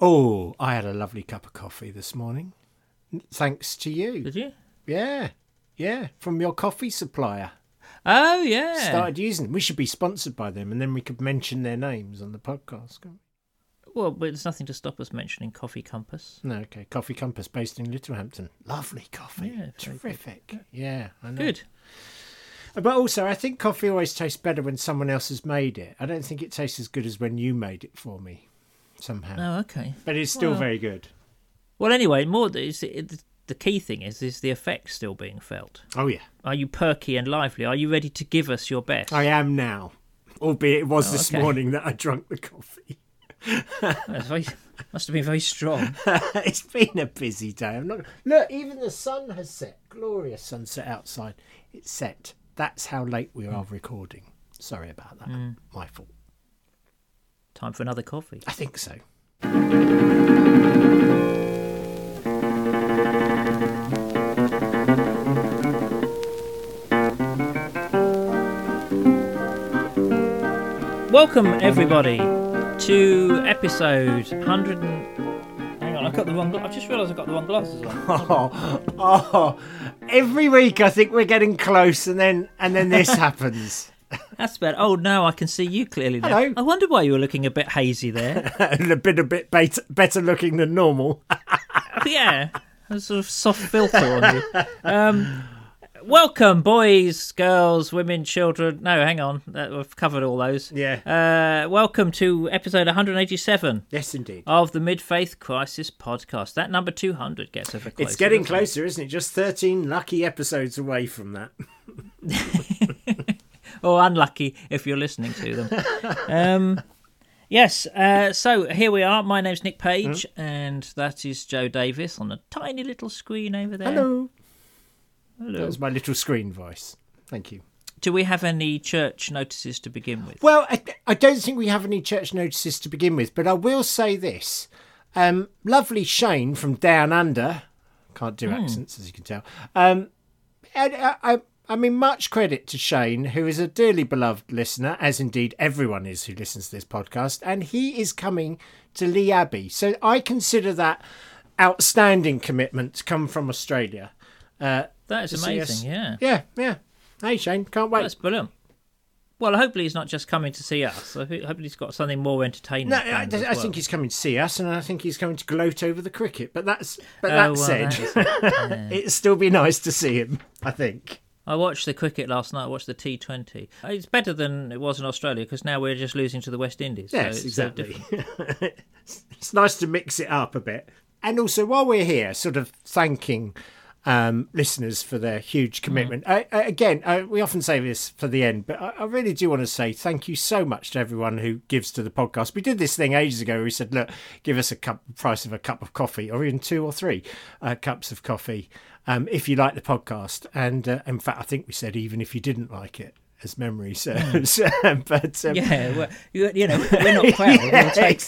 Oh, I had a lovely cup of coffee this morning. Thanks to you. Did you? Yeah. Yeah. From your coffee supplier. Oh, yeah. Started using them. We should be sponsored by them and then we could mention their names on the podcast. Well, but there's nothing to stop us mentioning Coffee Compass. No, okay. Coffee Compass based in Littlehampton. Lovely coffee. Yeah, terrific. Good. Yeah, I know. Good. But also, I think coffee always tastes better when someone else has made it. I don't think it tastes as good as when you made it for me somehow. Oh, okay. But it's still very good. Well, anyway, the key thing is the effect still being felt? Oh, yeah. Are you perky and lively? Are you ready to give us your best? I am now, albeit it was this morning that I drunk the coffee. Must have been very strong. It's been a busy day. Look, even the sun has set. Glorious sunset outside. It's set. That's how late we are recording. Sorry about that. My fault. Time for another coffee. I think so. Welcome, everybody, to episode 100. Hang on, I've got the wrong. I just realised I've got the wrong glasses on. Every week I think we're getting close, and then this happens. That's bad. Oh no, I can see you clearly now. Hello. I wonder why you were looking a bit hazy there. a bit better looking than normal. Yeah, a sort of soft filter on you. Welcome, boys, girls, women, children. No, hang on. We've covered all those. Yeah. Welcome to episode 187. Yes, indeed. Of the Mid-Faith Crisis Podcast. That number 200 gets ever closer. It's getting closer, isn't it? Just 13 lucky episodes away from that. Or unlucky if you're listening to them. Yes. So here we are. My name's Nick Page, and that is Joe Davis on a tiny little screen over there. Hello. Hello. That was my little screen voice. Thank you. Do we have any church notices to begin with? Well, I don't think we have any church notices to begin with, but I will say this. Lovely Shane from Down Under, can't do accents as you can tell. I mean, much credit to Shane, who is a dearly beloved listener, as indeed everyone is who listens to this podcast, and he is coming to Lee Abbey. So I consider that outstanding commitment to come from Australia. That is amazing, yeah. Yeah, yeah. Hey, Shane, can't wait. That's brilliant. Well, hopefully he's not just coming to see us. I hope he's got something more entertaining. No, I think he's coming to see us, and I think he's coming to gloat over the cricket. But it'd still be nice to see him, I think. I watched the cricket last night. I watched the T20. It's better than it was in Australia because now we're just losing to the West Indies. Yes, so it's exactly. So it's nice to mix it up a bit. And also, while we're here, sort of thanking listeners for their huge commitment. We often say this for the end, but I really do want to say thank you so much to everyone who gives to the podcast. We did this thing ages ago where we said, look, give us price of a cup of coffee, or even two or three cups of coffee if you like the podcast. And in fact, I think we said even if you didn't like it, as memory serves. But well, you know we're not proud. Yeah,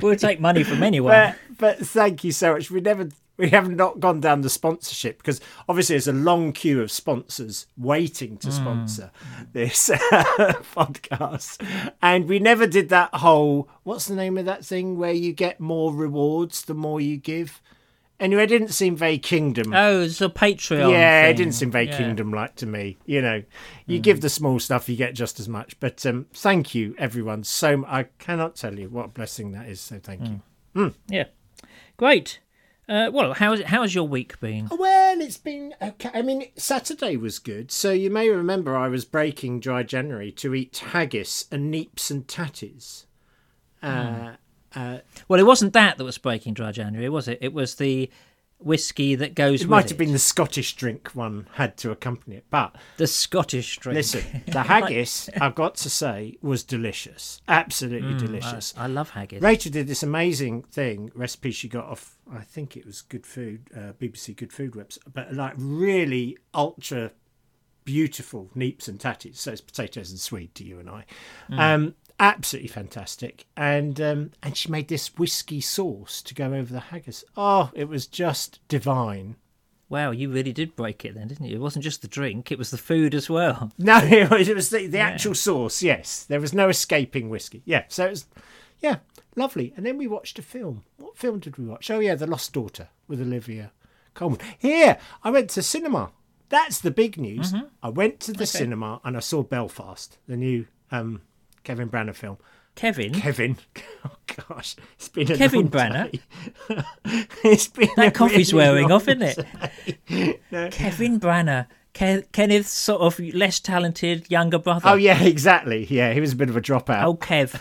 we'll take money from anyone, but thank you so much. We have not gone down the sponsorship because obviously there's a long queue of sponsors waiting to sponsor this podcast. And we never did that whole, what's the name of that thing where you get more rewards the more you give? Anyway, it didn't seem very kingdom. Oh, it's a Patreon. Yeah, thing. It didn't seem very kingdom-like to me. You know, you give the small stuff, you get just as much. But thank you, everyone. So I cannot tell you what a blessing that is. So thank you. Mm. Yeah, great. Well, how has your week been? Well, it's been okay. I mean, Saturday was good. So you may remember I was breaking dry January to eat haggis and neeps and tatties. Well, it wasn't that was breaking dry January, was it? It was the whiskey that goes with it. It might have been the Scottish drink one had to accompany it, but... The Scottish drink. Listen, the haggis, I've got to say, was delicious. Absolutely delicious. I love haggis. Rachel did this amazing thing, recipe she got off, I think it was Good Food, BBC Good Food website, but like really ultra beautiful neeps and tatties, so it's potatoes and swede to you and I. Absolutely fantastic. And she made this whiskey sauce to go over the haggis. Oh, it was just divine. Wow, you really did break it then, didn't you? It wasn't just the drink, it was the food as well. No, it was the actual sauce, yes. There was no escaping whiskey. Yeah, so it was, lovely. And then we watched a film. What film did we watch? Oh, yeah, The Lost Daughter with Olivia Colman. Here, I went to cinema. That's the big news. Mm-hmm. I went to the cinema and I saw Belfast, the new Kevin Branagh film. Kevin. Oh, gosh. It's been a Kevin Branagh. It's been that coffee's really wearing off, isn't it? No. Kevin Branagh. Kenneth's sort of less talented younger brother. Oh, yeah, exactly. Yeah, he was a bit of a dropout. Oh, Kev.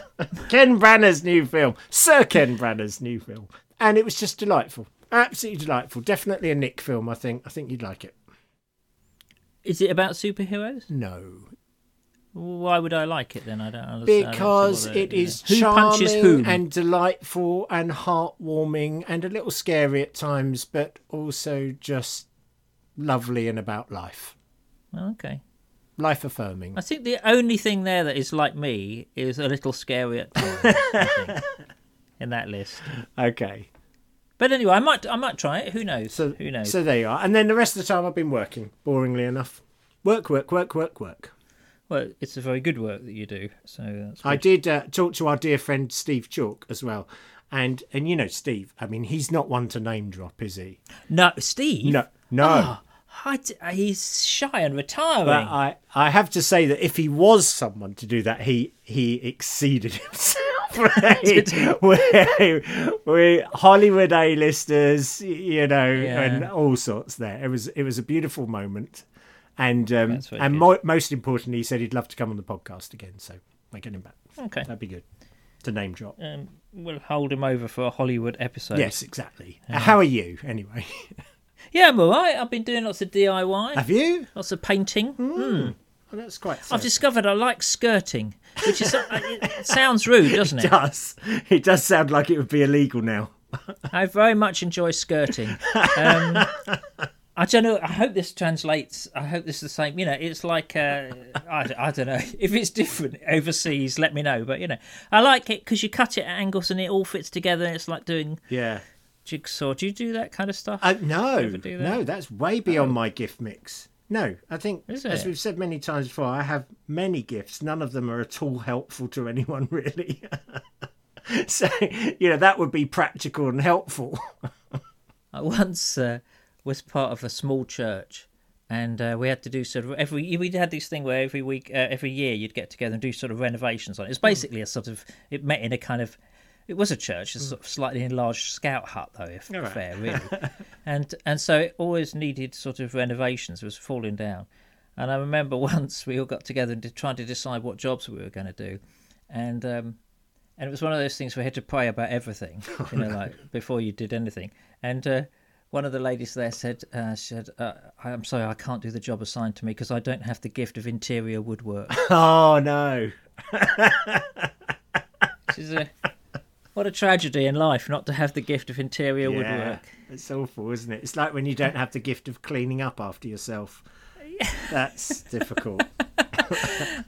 Ken Branagh's new film. Sir Ken Branagh's new film. And it was just delightful. Absolutely delightful. Definitely a Nick film, I think. I think you'd like it. Is it about superheroes? No. Why would I like it then? I don't understand. Because it is charming and delightful and heartwarming and a little scary at times, but also just lovely and about life. Okay. Life affirming. I think the only thing there that is like me is a little scary at times, I think, in that list. Okay. But anyway, I might try it. Who knows? Who knows? So there you are. And then the rest of the time I've been working, boringly enough. Work. Well, it's a very good work that you do. So that's good. I did talk to our dear friend Steve Chalk as well. And you know Steve, I mean, he's not one to name drop, is he? No, Steve? No. Oh, he's shy and retiring. But I have to say that if he was someone to do that, he exceeded himself. We're Hollywood A-listers, you know, and all sorts there. It was a beautiful moment. And most importantly, he said he'd love to come on the podcast again. So I get him back. Okay. That'd be good to name drop. We'll hold him over for a Hollywood episode. Yes, exactly. How are you anyway? Yeah, I'm all right. I've been doing lots of DIY. Have you? Lots of painting. Mm. Well, that's quite sad. I've discovered I like skirting, which is it sounds rude, doesn't it? It does. It does sound like it would be illegal now. I very much enjoy skirting. I don't know. I hope this translates. I hope this is the same. You know, it's like, I don't know. If it's different overseas, let me know. But, you know, I like it because you cut it at angles and it all fits together. And it's like doing jigsaw. Do you do that kind of stuff? No, that's way beyond my gift mix. No, I think, as we've said many times before, I have many gifts. None of them are at all helpful to anyone, really. So, you know, that would be practical and helpful. I once... was part of a small church, and we had to do sort of we had this thing where every week, every year, you'd get together and do sort of renovations on it. It's basically a sort of it met in a kind of it was a church, a sort of slightly enlarged scout hut though, if fair really, and so it always needed sort of renovations. It was falling down, and I remember once we all got together and trying to decide what jobs we were going to do, and it was one of those things where we had to pray about everything, you know, like before you did anything, and. One of the ladies there said, I'm sorry, I can't do the job assigned to me because I don't have the gift of interior woodwork. Oh, no. Which is what a tragedy in life, not to have the gift of interior woodwork. It's awful, isn't it? It's like when you don't have the gift of cleaning up after yourself. That's difficult.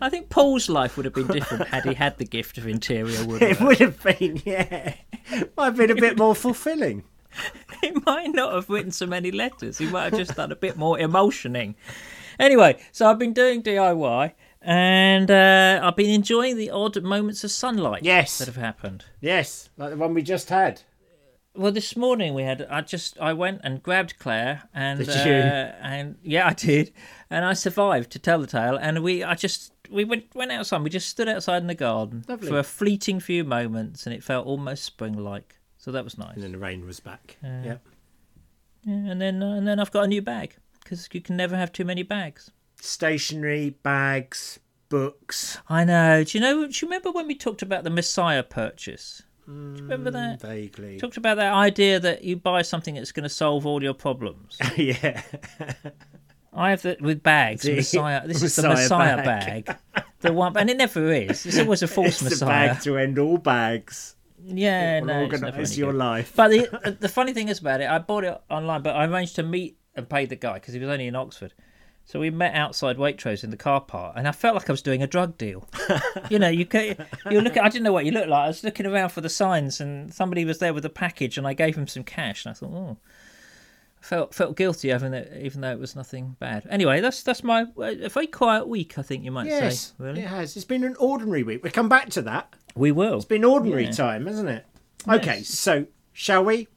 I think Paul's life would have been different had he had the gift of interior woodwork. It would have been, yeah. Might have been a bit more fulfilling. He might not have written so many letters. He might have just done a bit more emotioning. Anyway, so I've been doing DIY, and I've been enjoying the odd moments of sunlight that have happened. Yes, like the one we just had. Well, this morning we had. I went and grabbed Claire, and did you? And yeah, I did, and I survived to tell the tale. And we went outside. We just stood outside in the garden for a fleeting few moments, and it felt almost spring-like. So that was nice. And then the rain was back. And then I've got a new bag because you can never have too many bags. Stationery, bags, books. I know. Do you remember when we talked about the Messiah purchase? Do you remember that? Vaguely. We talked about that idea that you buy something that's going to solve all your problems. Yeah. I have that with bags. Messiah. This is the Messiah bag. The one, and it never is. It's always a false Messiah. The bag to end all bags. Yeah, no, it's your life. But the funny thing is about it, I bought it online, but I arranged to meet and pay the guy because he was only in Oxford. So we met outside Waitrose in the car park, and I felt like I was doing a drug deal. You know, you look. I didn't know what you looked like. I was looking around for the signs, and somebody was there with a package, and I gave him some cash, and I thought, oh, I felt guilty having it, even though it was nothing bad. Anyway, that's my a very quiet week, I think you might say. Really, it has. It's been an ordinary week. We'll come back to that. We will. It's been ordinary time, hasn't it? Yes. Okay, so shall we?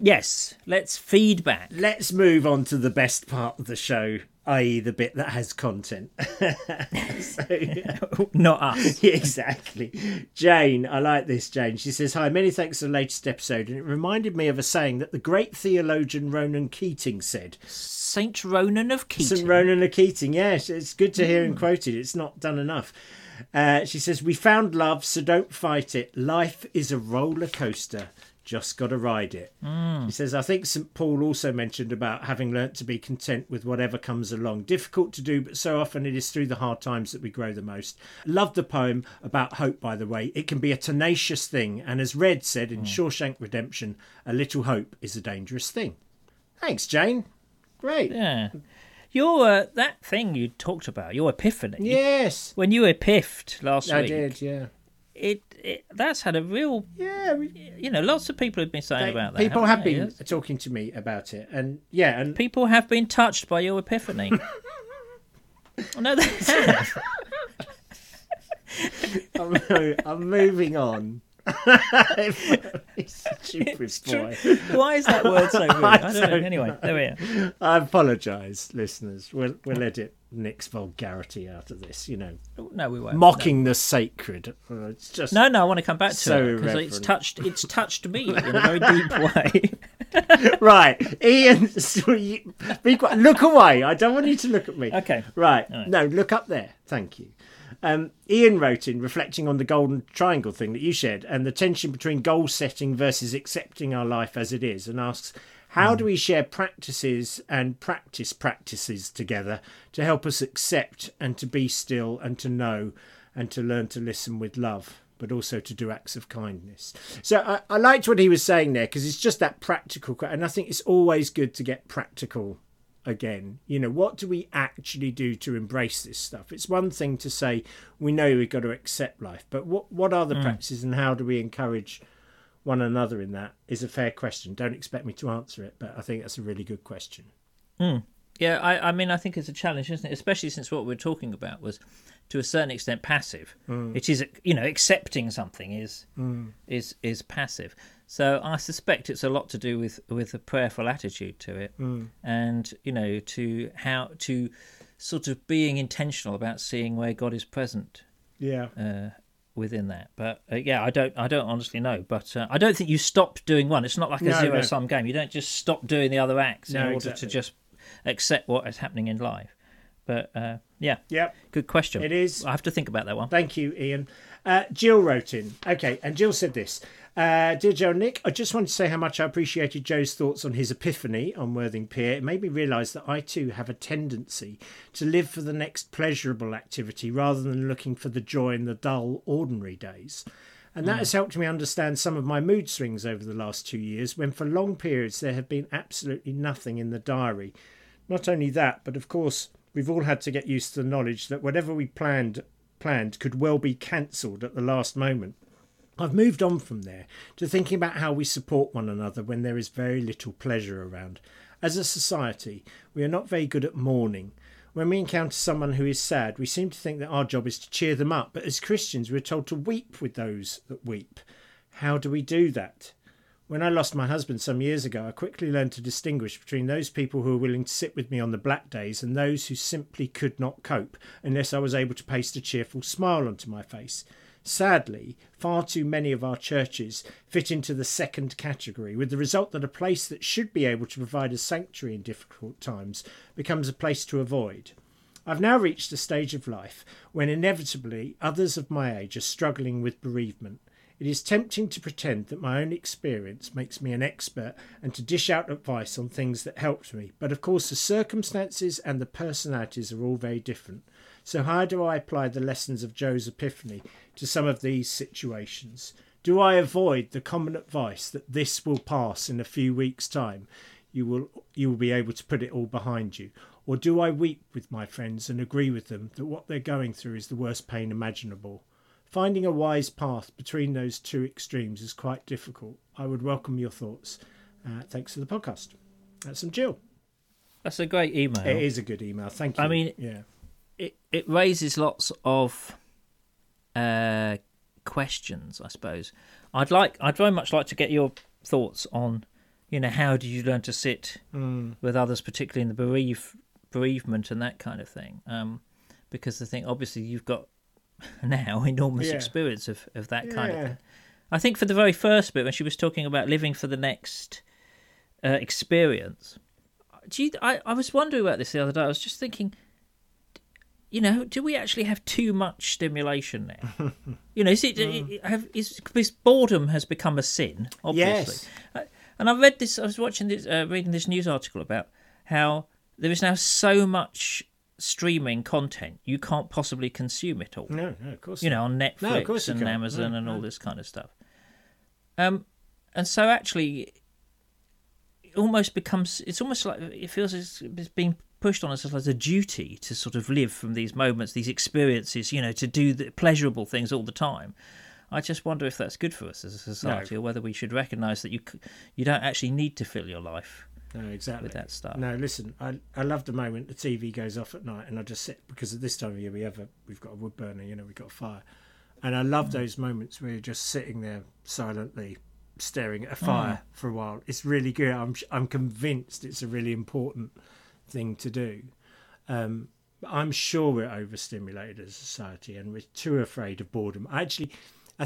Yes, let's feed back. Let's move on to the best part of the show, i.e. the bit that has content. So, not us. Exactly. Jane, I like this, Jane. She says, hi, many thanks for the latest episode. And it reminded me of a saying that the great theologian Ronan Keating said. St. Ronan of Keating. St. Ronan of Keating, yes. It's good to hear him quoted. It's not done enough. She says, we found love, so don't fight it. Life is a roller coaster. Just got to ride it. He says, I think St. Paul also mentioned about having learnt to be content with whatever comes along. Difficult to do, but so often it is through the hard times that we grow the most. Love the poem about hope, by the way. It can be a tenacious thing. And as Red said in Shawshank Redemption, a little hope is a dangerous thing. Thanks, Jane. Great. Yeah. Your that thing you talked about, your epiphany. Yes. When you epiffed last week. I did, yeah. It that's had a real, you know, lots of people have been saying about that. People have been talking to me about it, and and people have been touched by your epiphany. No, they have. I'm moving on. Stupid boy. Why is that word so weird? I don't know. Anyway, there we are. I apologise, listeners. We'll edit Nick's vulgarity out of this, you know. No, we won't. Mocking the sacred. It's just no. I want to come back to it because it's touched me in a very deep way. Right, Ian. So be quiet. Look away. I don't want you to look at me. Okay. Right. No, look up there. Thank you. Ian wrote in, reflecting on the golden triangle thing that you shared and the tension between goal setting versus accepting our life as it is, and asks, how do we share practices and practices together to help us accept and to be still and to know and to learn to listen with love, but also to do acts of kindness? So I liked what he was saying there, because it's just that practical. And I think it's always good to get practical again. You know, what do we actually do to embrace this stuff? It's one thing to say we know we've got to accept life, but what are the practices and how do we encourage one another in that is a fair question. Don't expect me to answer it, but I think that's a really good question. Yeah, I mean, I think it's a challenge, isn't it? Especially since what we're talking about was, to a certain extent, passive. It is, you know, accepting something is passive. So I suspect it's a lot to do with a prayerful attitude to it, and, you know, to how to sort of being intentional about seeing where God is present. Yeah. Within that, but yeah, I don't honestly know, but I don't think you stop doing one. It's not like a zero-sum game. You don't just stop doing the other acts in order to just accept what is happening in life. But good question. It is. I have to think about that one. Thank you, Ian. Jill wrote in. Okay, and Jill said this. Dear Joe and Nick, I just wanted to say how much I appreciated Joe's thoughts on his epiphany on Worthing Pier. It made me realise that I too have a tendency to live for the next pleasurable activity rather than looking for the joy in the dull, ordinary days. And that has helped me understand some of my mood swings over the last 2 years, when for long periods there have been absolutely nothing in the diary. Not only that, but of course, we've all had to get used to the knowledge that whatever we planned could well be cancelled at the last moment. I've moved on from there to thinking about how we support one another when there is very little pleasure around. As a society, we are not very good at mourning. When we encounter someone who is sad, we seem to think that our job is to cheer them up, but as Christians, we're told to weep with those that weep. How do we do that? When I lost my husband some years ago, I quickly learned to distinguish between those people who were willing to sit with me on the black days and those who simply could not cope unless I was able to paste a cheerful smile onto my face. Sadly, far too many of our churches fit into the second category, with the result that a place that should be able to provide a sanctuary in difficult times becomes a place to avoid. I've now reached a stage of life when inevitably others of my age are struggling with bereavement. It is tempting to pretend that my own experience makes me an expert and to dish out advice on things that helped me, but of course the circumstances and the personalities are all very different. So how do I apply the lessons of Joe's epiphany to some of these situations? Do I avoid the common advice that this will pass in a few weeks' time? You will be able to put it all behind you. Or do I weep with my friends and agree with them that what they're going through is the worst pain imaginable? Finding a wise path between those two extremes is quite difficult. I would welcome your thoughts. Thanks for the podcast. That's from Jill. That's a great email. It is a good email. Thank you. I mean, yeah. It raises lots of questions, I suppose. I'd very much like to get your thoughts on, you know, how do you learn to sit with others, particularly in the bereavement and that kind of thing. Because the thing, obviously, you've got now enormous experience of that kind of thing. I think for the very first bit, when she was talking about living for the next experience, I was wondering about this the other day. I was just thinking, you know, do we actually have too much stimulation now? You know, is boredom has become a sin, obviously. Yes. And I read this, I was watching this, reading this news article about how there is now so much streaming content, you can't possibly consume it all. No, of course not. You know, on Netflix and Amazon and all this kind of stuff. And so actually, it almost becomes, it's almost like, it feels it's being pushed on us as a duty to sort of live from these moments, these experiences, you know, to do the pleasurable things all the time. I just wonder if that's good for us as a society, or whether we should recognise that you don't actually need to fill your life with that stuff. No, listen, I love the moment the TV goes off at night and I just sit, because at this time of year we've got a wood burner, you know, we've got a fire. And I love those moments where you're just sitting there silently staring at a fire for a while. It's really good. I'm convinced it's a really important thing to do. I'm sure we're overstimulated as a society and we're too afraid of boredom. I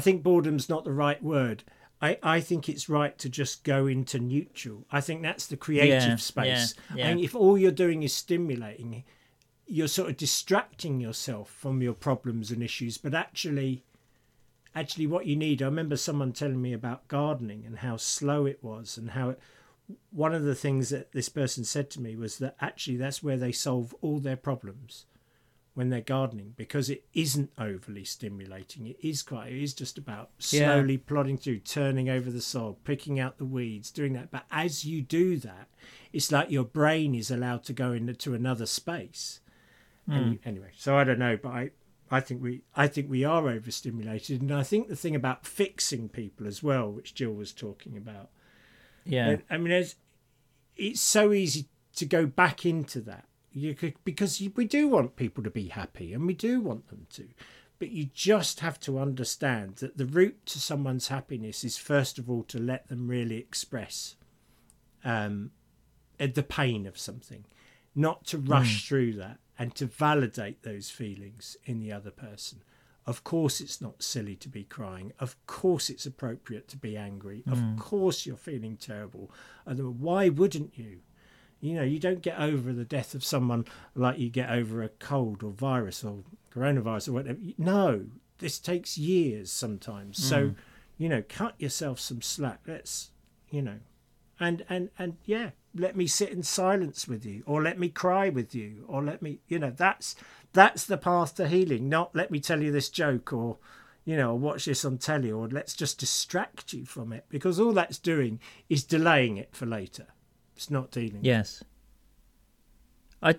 think boredom's not the right word. I think it's right to just go into neutral. I think that's the creative space. Yeah. And if all you're doing is stimulating, you're sort of distracting yourself from your problems and issues. But actually what you need, I remember someone telling me about gardening and how slow it was, and how one of the things that this person said to me was that actually that's where they solve all their problems, when they're gardening, because it isn't overly stimulating. It is just about slowly plodding through, turning over the soil, picking out the weeds, doing that. But as you do that, it's like your brain is allowed to go into another space. And anyway, so I don't know, but I think we are overstimulated. And I think the thing about fixing people as well, which Jill was talking about. Yeah. I mean, it's so easy to go back into that. Because we do want people to be happy, and we do want them to, but you just have to understand that the route to someone's happiness is first of all to let them really express the pain of something, not to rush through that, and to validate those feelings in the other person. Of course it's not silly to be crying. Of course it's appropriate to be angry. Of course you're feeling terrible. And why wouldn't you? You know, you don't get over the death of someone like you get over a cold or virus or coronavirus or whatever. No, this takes years sometimes. So, you know, cut yourself some slack. Let's, you know, and yeah, let me sit in silence with you, or let me cry with you, or let me, you know, that's the path to healing. Not let me tell you this joke, or, you know, or watch this on telly, or let's just distract you from it, because all that's doing is delaying it for later. It's not dealing. Yes. I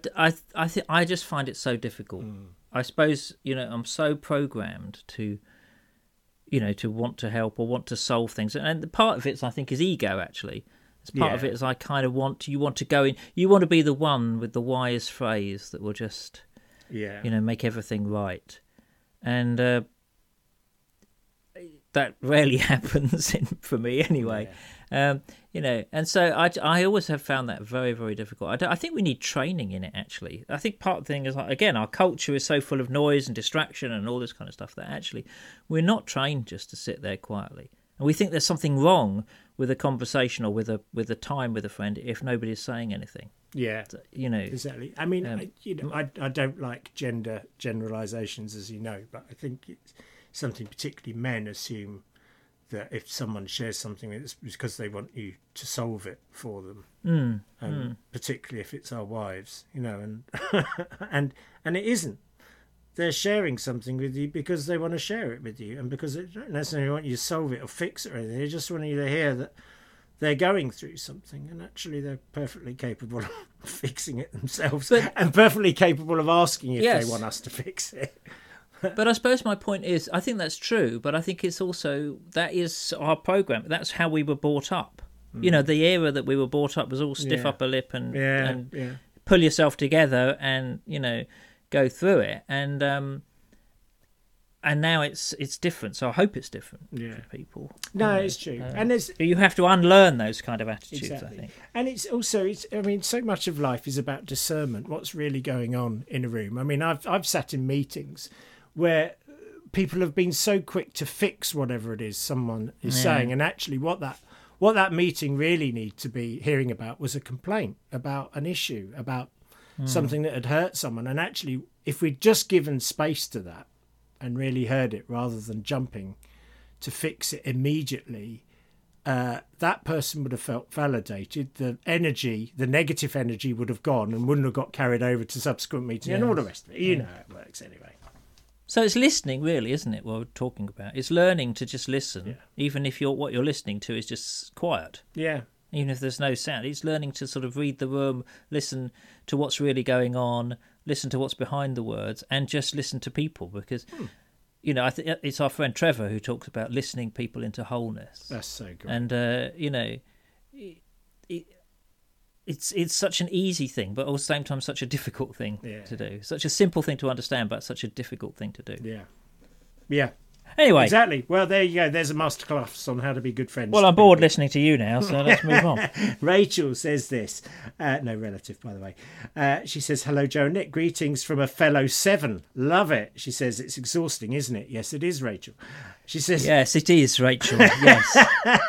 just find it so difficult. I suppose, you know, I'm so programmed to, you know, to want to help or want to solve things, and part of it, I think, is ego. Actually, it's part of it is I kind of want to be the one with the wise phrase that will just, you know, make everything right, and that rarely happens for me anyway. Yeah. You know, and so I always have found that very, very difficult. I think we need training in it, actually. I think part of the thing is, like, again, our culture is so full of noise and distraction and all this kind of stuff that actually we're not trained just to sit there quietly. And we think there's something wrong with a conversation or with a time with a friend if nobody's saying anything. Yeah, so, you know. Exactly. I mean, you know, I don't like gender generalisations, as you know, but I think it's something particularly men assume that if someone shares something, it's because they want you to solve it for them, particularly if it's our wives, you know, and and it isn't. They're sharing something with you because they want to share it with you, and because they don't necessarily want you to solve it or fix it or anything. They just want you to hear that they're going through something, and actually they're perfectly capable of fixing it themselves, and perfectly capable of asking if they want us to fix it. But I suppose my point is, I think that's true, but I think it's also, that is our programme. That's how we were brought up. You know, the era that we were brought up was all stiff upper lip and pull yourself together and, you know, go through it. And And now it's different, so I hope it's different for people. No, it's true, and you have to unlearn those kind of attitudes, exactly. I think. And it's also, I mean, so much of life is about discernment. What's really going on in a room? I mean, I've sat in meetings where people have been so quick to fix whatever it is someone is saying, and actually, what that meeting really needed to be hearing about was a complaint about an issue, about something that had hurt someone. And actually, if we'd just given space to that and really heard it rather than jumping to fix it immediately, that person would have felt validated. The negative energy would have gone and wouldn't have got carried over to subsequent meetings and all the rest of it. You know how it works anyway. So it's listening, really, isn't it, what we're talking about? It's learning to just listen, even if what you're listening to is just quiet. Yeah. Even if there's no sound. It's learning to sort of read the room, listen to what's really going on, listen to what's behind the words, and just listen to people, because you know, I think it's our friend Trevor who talks about listening people into wholeness. That's so good. And you know, it's such an easy thing, but also at the same time such a difficult thing to do. Such a simple thing to understand, but such a difficult thing to do. Yeah. Anyway. Exactly. Well, there you go. There's a masterclass on how to be good friends. Well, I'm bored listening to you now, so let's move on. Rachel says this. No relative, by the way. She says, hello, Joe and Nick. Greetings from a fellow seven. Love it. She says, it's exhausting, isn't it? Yes, it is, Rachel. She says... Yes, it is, Rachel. Yes.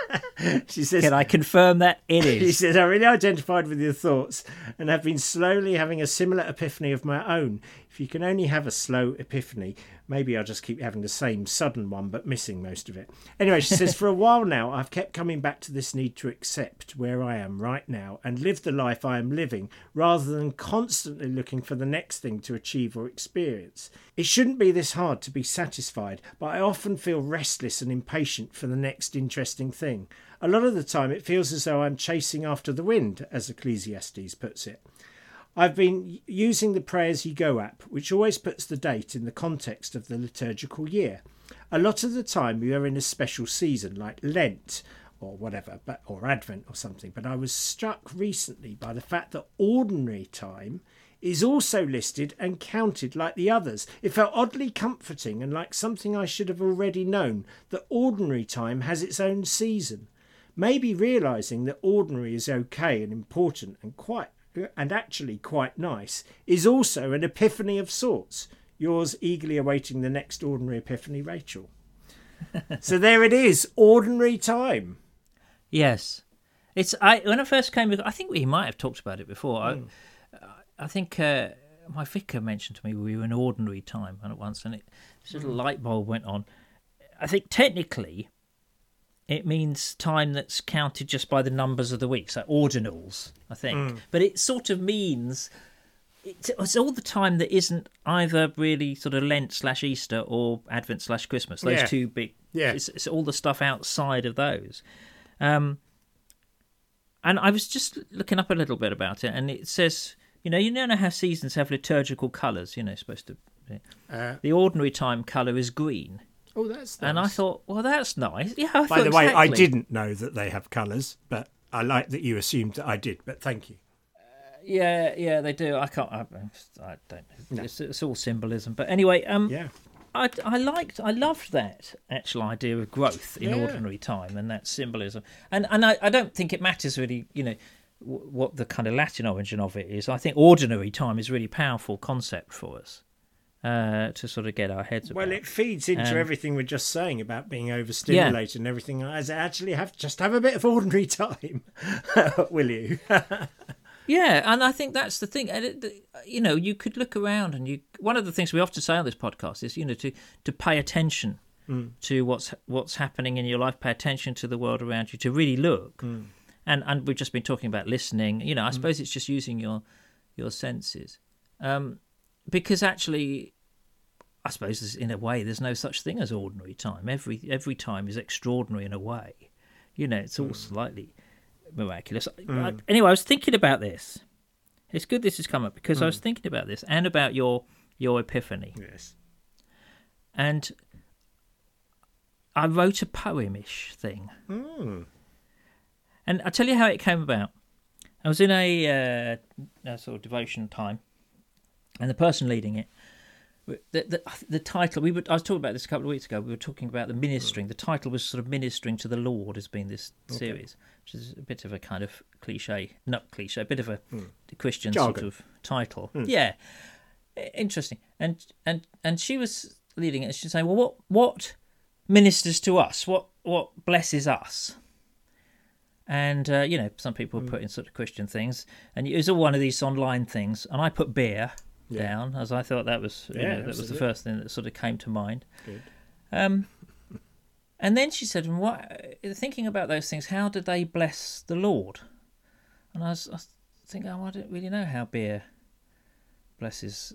She says... Can I confirm that? It is. She says, I really identified with your thoughts and have been slowly having a similar epiphany of my own. If you can only have a slow epiphany, maybe I'll just keep having the same sudden one, but missing most of it. Anyway, she says, for a while now, I've kept coming back to this need to accept where I am right now and live the life I am living, rather than constantly looking for the next thing to achieve or experience. It shouldn't be this hard to be satisfied, but I often feel restless and impatient for the next interesting thing. A lot of the time, it feels as though I'm chasing after the wind, as Ecclesiastes puts it. I've been using the Pray As You Go app, which always puts the date in the context of the liturgical year. A lot of the time we are in a special season like Lent or whatever, or Advent or something, but I was struck recently by the fact that ordinary time is also listed and counted like the others. It felt oddly comforting and like something I should have already known, that ordinary time has its own season. Maybe realising that ordinary is okay and important and actually quite nice is also an epiphany of sorts. Yours eagerly awaiting the next ordinary epiphany, Rachel. So there it is, ordinary time. Yes, it's. When I first came with, I think we might have talked about it before. I think my vicar mentioned to me we were in ordinary time at once, and this little light bulb went on. I think technically it means time that's counted just by the numbers of the week, so ordinals, I think. But it sort of means it's all the time that isn't either really sort of Lent/Easter or Advent/Christmas. Those two big... Yeah. It's all the stuff outside of those. And I was just looking up a little bit about it, and it says, you don't know how seasons have liturgical colours, supposed to... the ordinary time colour is green. Oh, that's nice. And I thought, well, that's nice. Yeah. By the way, I didn't know that they have colours, but I like that you assumed that I did. But thank you. Yeah, they do. I can't. I don't know. No. It's all symbolism. But anyway, I loved that actual idea of growth in ordinary time and that symbolism. And I don't think it matters really, what the kind of Latin origin of it is. I think ordinary time is a really powerful concept for us. To sort of get our heads about. Well, it feeds into everything we're just saying about being overstimulated and everything. As actually have a bit of ordinary time, will you? And I think that's the thing. You could look around, and one of the things we often say on this podcast is to pay attention to what's happening in your life, pay attention to the world around you, to really look. And we've just been talking about listening. I suppose it's just using your senses. Because actually, I suppose in a way, there's no such thing as ordinary time. Every time is extraordinary in a way. It's all slightly miraculous. Anyway, I was thinking about this. It's good this has come up because I was thinking about this and about your epiphany. Yes. And I wrote a poemish thing. And I'll tell you how it came about. I was in a sort of devotion time. And the person leading it the title, I was talking about this a couple of weeks ago. We were talking about the ministering. The title was sort of ministering to the Lord has been this series, which is a bit of a kind of cliche, not cliche, a bit of a Christian jargon. Sort of title. Yeah, interesting. And she was leading it. And she's saying, well, what ministers to us? What blesses us? And, some people put in sort of Christian things. And it was all one of these online things. And I put beer down, as I thought that was, that was the first thing that sort of came to mind. Good. And then she said, thinking about those things, how did they bless the Lord? And I was thinking, I don't really know how beer blesses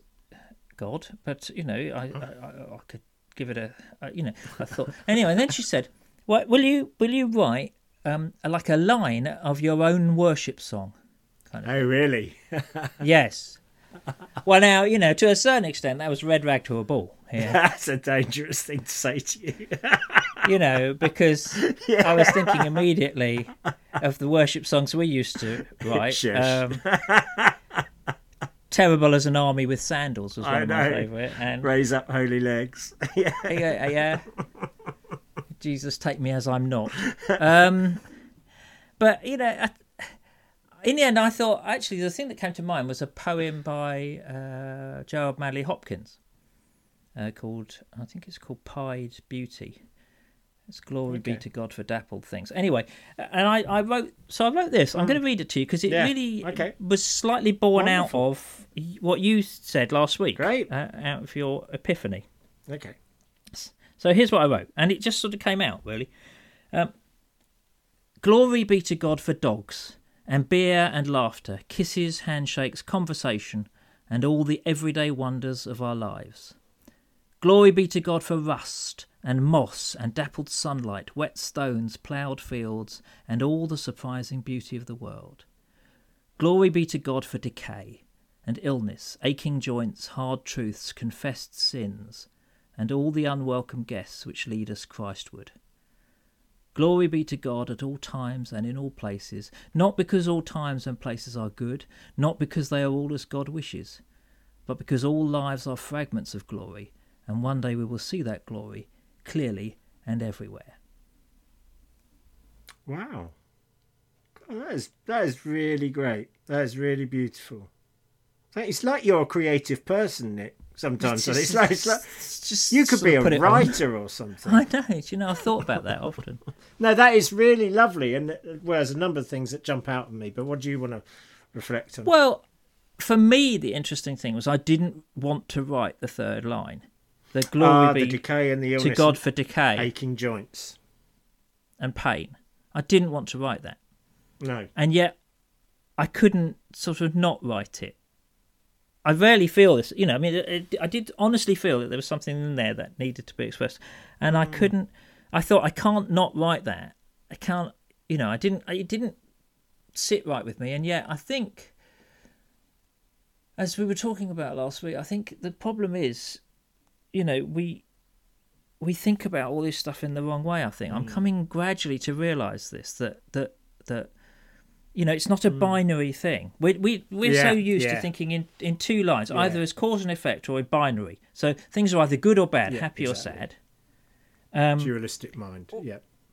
God. But, I could give it a thought. Anyway, and then she said, well, will you write... like a line of your own worship song. Kind of. Oh, really? Yes. Well, now, to a certain extent, that was red rag to a bull. Yeah. That's a dangerous thing to say to you. Because I was thinking immediately of the worship songs we used to write. Terrible as an Army with Sandals was one of my favourite. And Raise Up Holy Legs. Yeah. Jesus, take me as I'm not. But, in the end, I thought, actually, the thing that came to mind was a poem by Gerard Manley Hopkins called Pied Beauty. It's glory be to God for dappled things. Anyway, and I wrote this. I'm going to read it to you because it really was slightly born out of what you said last week. Great. Out of your epiphany. Okay. So here's what I wrote, and it just sort of came out, really. Glory be to God for dogs, and beer and laughter, kisses, handshakes, conversation, and all the everyday wonders of our lives. Glory be to God for rust and moss and dappled sunlight, wet stones, ploughed fields, and all the surprising beauty of the world. Glory be to God for decay and illness, aching joints, hard truths, confessed sins, and all the unwelcome guests which lead us Christward. Glory be to God at all times and in all places, not because all times and places are good, not because they are all as God wishes, but because all lives are fragments of glory, and one day we will see that glory clearly and everywhere. Wow. That is really great. That is really beautiful. It's like you're a creative person, Nick. Sometimes it's like you could be a writer or something. I know. I've thought about that often. No, that is really lovely, and there's a number of things that jump out at me. But what do you want to reflect on? Well, for me, the interesting thing was I didn't want to write the third line. The glory be the decay and the illness to God for decay, aching joints, and pain. I didn't want to write that. No, and yet I couldn't sort of not write it. I rarely feel this, I did honestly feel that there was something in there that needed to be expressed. And I couldn't, I thought, I can't not write that. I can't, it didn't sit right with me. And yet I think, as we were talking about last week, I think the problem is, we think about all this stuff in the wrong way, I think. I'm coming gradually to realise this, that it's not a binary thing. We're so used to thinking in two lines, either as cause and effect or a binary. So things are either good or bad, happy or sad. Dualistic mind,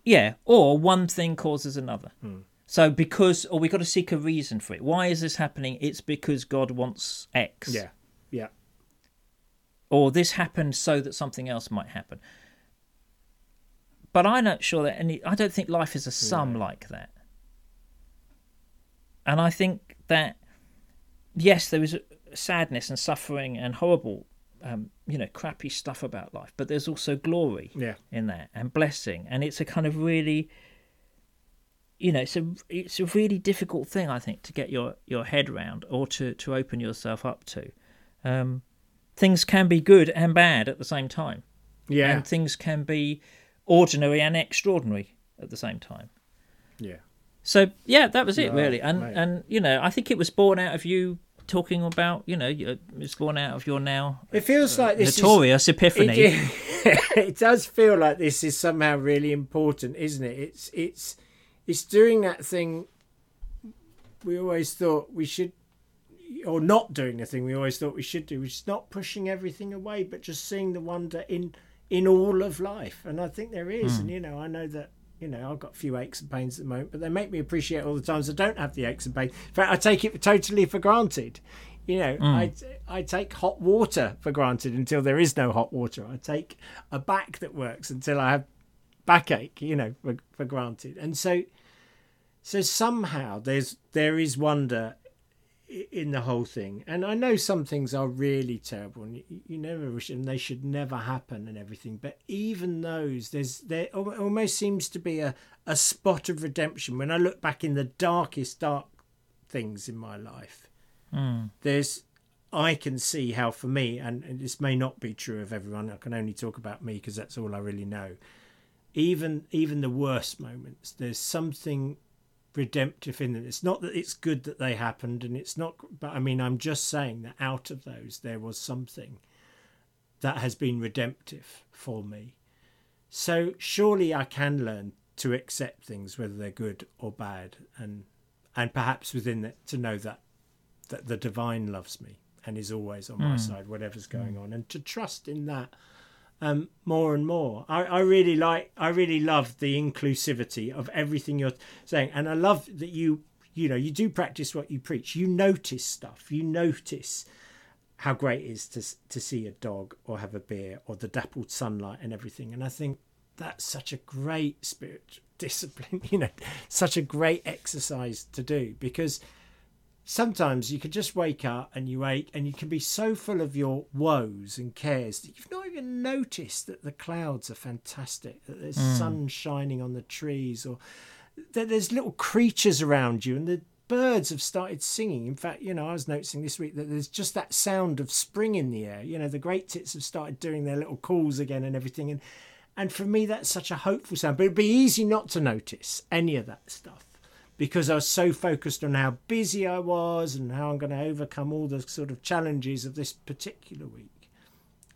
Yeah, or one thing causes another. So we've got to seek a reason for it. Why is this happening? It's because God wants X. Yeah. Or this happened so that something else might happen. But I'm not sure that I don't think life is a sum like that. And I think that, yes, there is sadness and suffering and horrible, crappy stuff about life. But there's also glory in that and blessing. And it's a kind of really, it's a really difficult thing, I think, to get your head round or to open yourself up to. Things can be good and bad at the same time. Yeah. And things can be ordinary and extraordinary at the same time. Yeah. So, that was it, really. And I think it was born out of you talking about, it's born out of your now... It feels like this notorious epiphany. It does feel like this is somehow really important, isn't it? It's doing that thing we always thought we should... or not doing the thing we always thought we should do, which is not pushing everything away, but just seeing the wonder in all of life. And I think there is. And, you know, I know that, you know, I've got a few aches and pains at the moment, but they make me appreciate all the times I don't have the aches and pains. In fact, I take it totally for granted. You know, I take hot water for granted until there is no hot water. I take a back that works until I have backache, you know, for granted. And so somehow there is wonder in the whole thing. And I know some things are really terrible, and you never wish, and they should never happen and everything. But even those, there almost seems to be a spot of redemption. When I look back in the dark things in my life, I can see how, for me, and this may not be true of everyone, I can only talk about me because that's all I really know. Even the worst moments, there's something redemptive in them. It's not that it's good that they happened, and it's not, but I mean, I'm just saying that out of those, there was something that has been redemptive for me. So surely I can learn to accept things, whether they're good or bad, and perhaps within that, to know that the divine loves me and is always on my side, whatever's going on, and to trust in that. More and more, I really love the inclusivity of everything you're saying, and I love that you know, you do practice what you preach. You notice stuff. You notice how great it is to see a dog or have a beer or the dappled sunlight and everything. And I think that's such a great spiritual discipline, you know, such a great exercise to do, because sometimes you could just wake up and you ache, and you can be so full of your woes and cares that you've not even noticed that the clouds are fantastic, that there's sun shining on the trees, or that there's little creatures around you and the birds have started singing. In fact, you know, I was noticing this week that there's just that sound of spring in the air. You know, the great tits have started doing their little calls again and everything. And for me, that's such a hopeful sound. But it'd be easy not to notice any of that stuff, because I was so focused on how busy I was and how I'm going to overcome all the sort of challenges of this particular week.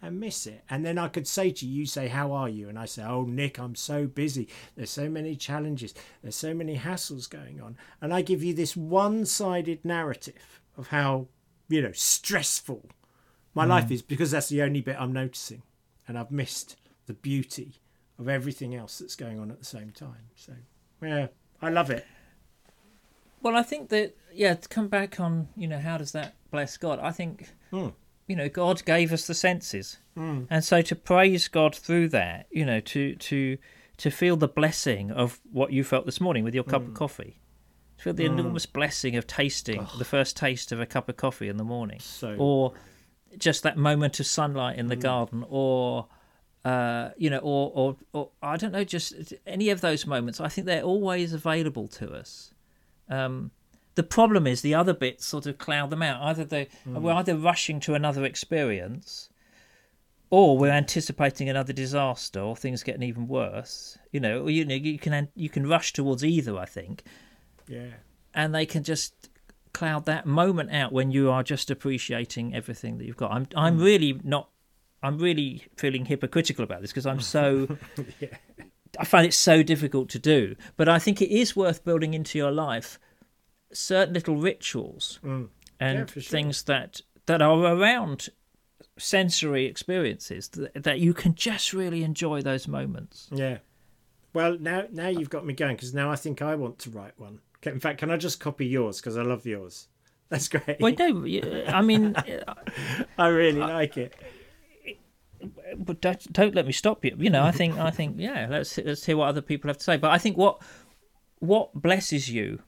I miss it. And then I could say to you, say, how are you? And I say, oh, Nick, I'm so busy. There's so many challenges. There's so many hassles going on. And I give you this one-sided narrative of how, you know, stressful my life is, because that's the only bit I'm noticing. And I've missed the beauty of everything else that's going on at the same time. So, yeah, I love it. Well, I think that, yeah, to come back on, you know, how does that bless God? I think, you know, God gave us the senses. And so to praise God through that, you know, to feel the blessing of what you felt this morning with your cup of coffee, to feel the enormous blessing of tasting the first taste of a cup of coffee in the morning, or just that moment of sunlight in the garden, or, you know, or I don't know, just any of those moments. I think they're always available to us. The problem is the other bits sort of cloud them out. We're either rushing to another experience, or we're anticipating another disaster, or things getting even worse. You know, or, you know, you can rush towards either, I think. Yeah. And they can just cloud that moment out when you are just appreciating everything that you've got. I'm really feeling hypocritical about this, because I'm so. Yeah. I find it so difficult to do, but I think it is worth building into your life certain little rituals and things that are around sensory experiences that you can just really enjoy those moments. Yeah. Well, now you've got me going, because now I think I want to write one. In fact, can I just copy yours, because I love yours? That's great. Well, no, I mean, I really like it. But don't let me stop you. You know, I think, yeah. Let's hear what other people have to say. But I think what blesses you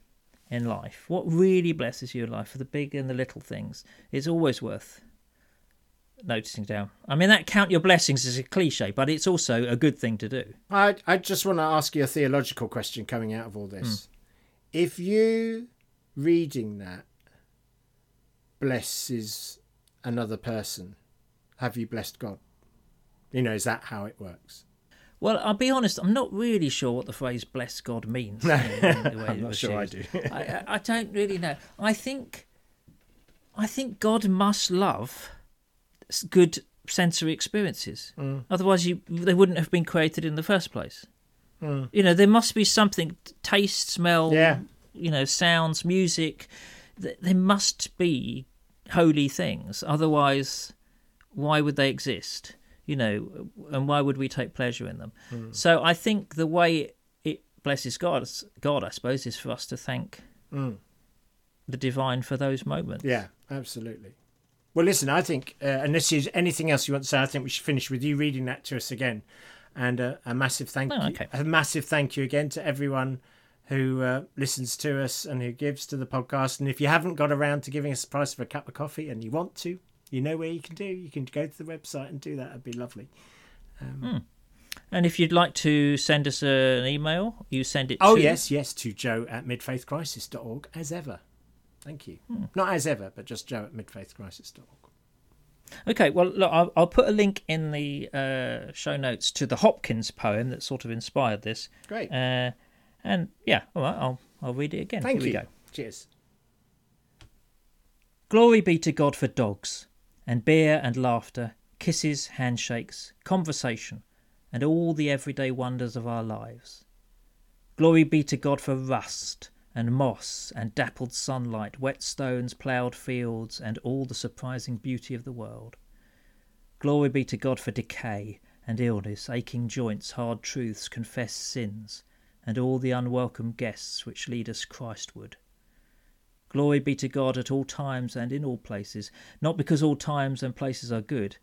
in life, what really blesses you in life, for the big and the little things, is always worth noticing down. I mean, that count your blessings is a cliche, but it's also a good thing to do. I just want to ask you a theological question coming out of all this. If you reading that blesses another person, have you blessed God? You know, is that how it works? Well, I'll be honest, I'm not really sure what the phrase bless God means. No. I'm not sure used. I do. I don't really know. I think God must love good sensory experiences. Otherwise, they wouldn't have been created in the first place. You know, there must be something, taste, smell, you know, sounds, music. There must be holy things. Otherwise, why would they exist? You know, and why would we take pleasure in them? Mm. So I think the way it blesses God, I suppose, is for us to thank the divine for those moments. Yeah, absolutely. Well, listen, I think, unless there's anything else you want to say, I think we should finish with you reading that to us again. And a massive thank you. Okay. A massive thank you again to everyone who listens to us and who gives to the podcast. And if you haven't got around to giving us the price of a cup of coffee and you want to, you know where you can do. You can go to the website and do that. It'd be lovely. And if you'd like to send us an email, you send it to... yes, to joe@midfaithcrisis.org, as ever. Thank you. Not as ever, but just joe@midfaithcrisis.org. Okay, well, look, I'll put a link in the show notes to the Hopkins poem that sort of inspired this. Great. And yeah, all right, I'll read it again. Thank you. Here we go. Cheers. Glory be to God for dogs, and beer and laughter, kisses, handshakes, conversation, and all the everyday wonders of our lives. Glory be to God for rust and moss and dappled sunlight, wet stones, ploughed fields, and all the surprising beauty of the world. Glory be to God for decay and illness, aching joints, hard truths, confessed sins, and all the unwelcome guests which lead us Christward. Glory be to God at all times and in all places, not because all times and places are good,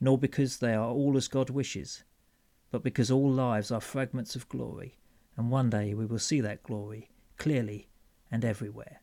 nor because they are all as God wishes, but because all lives are fragments of glory, and one day we will see that glory clearly and everywhere.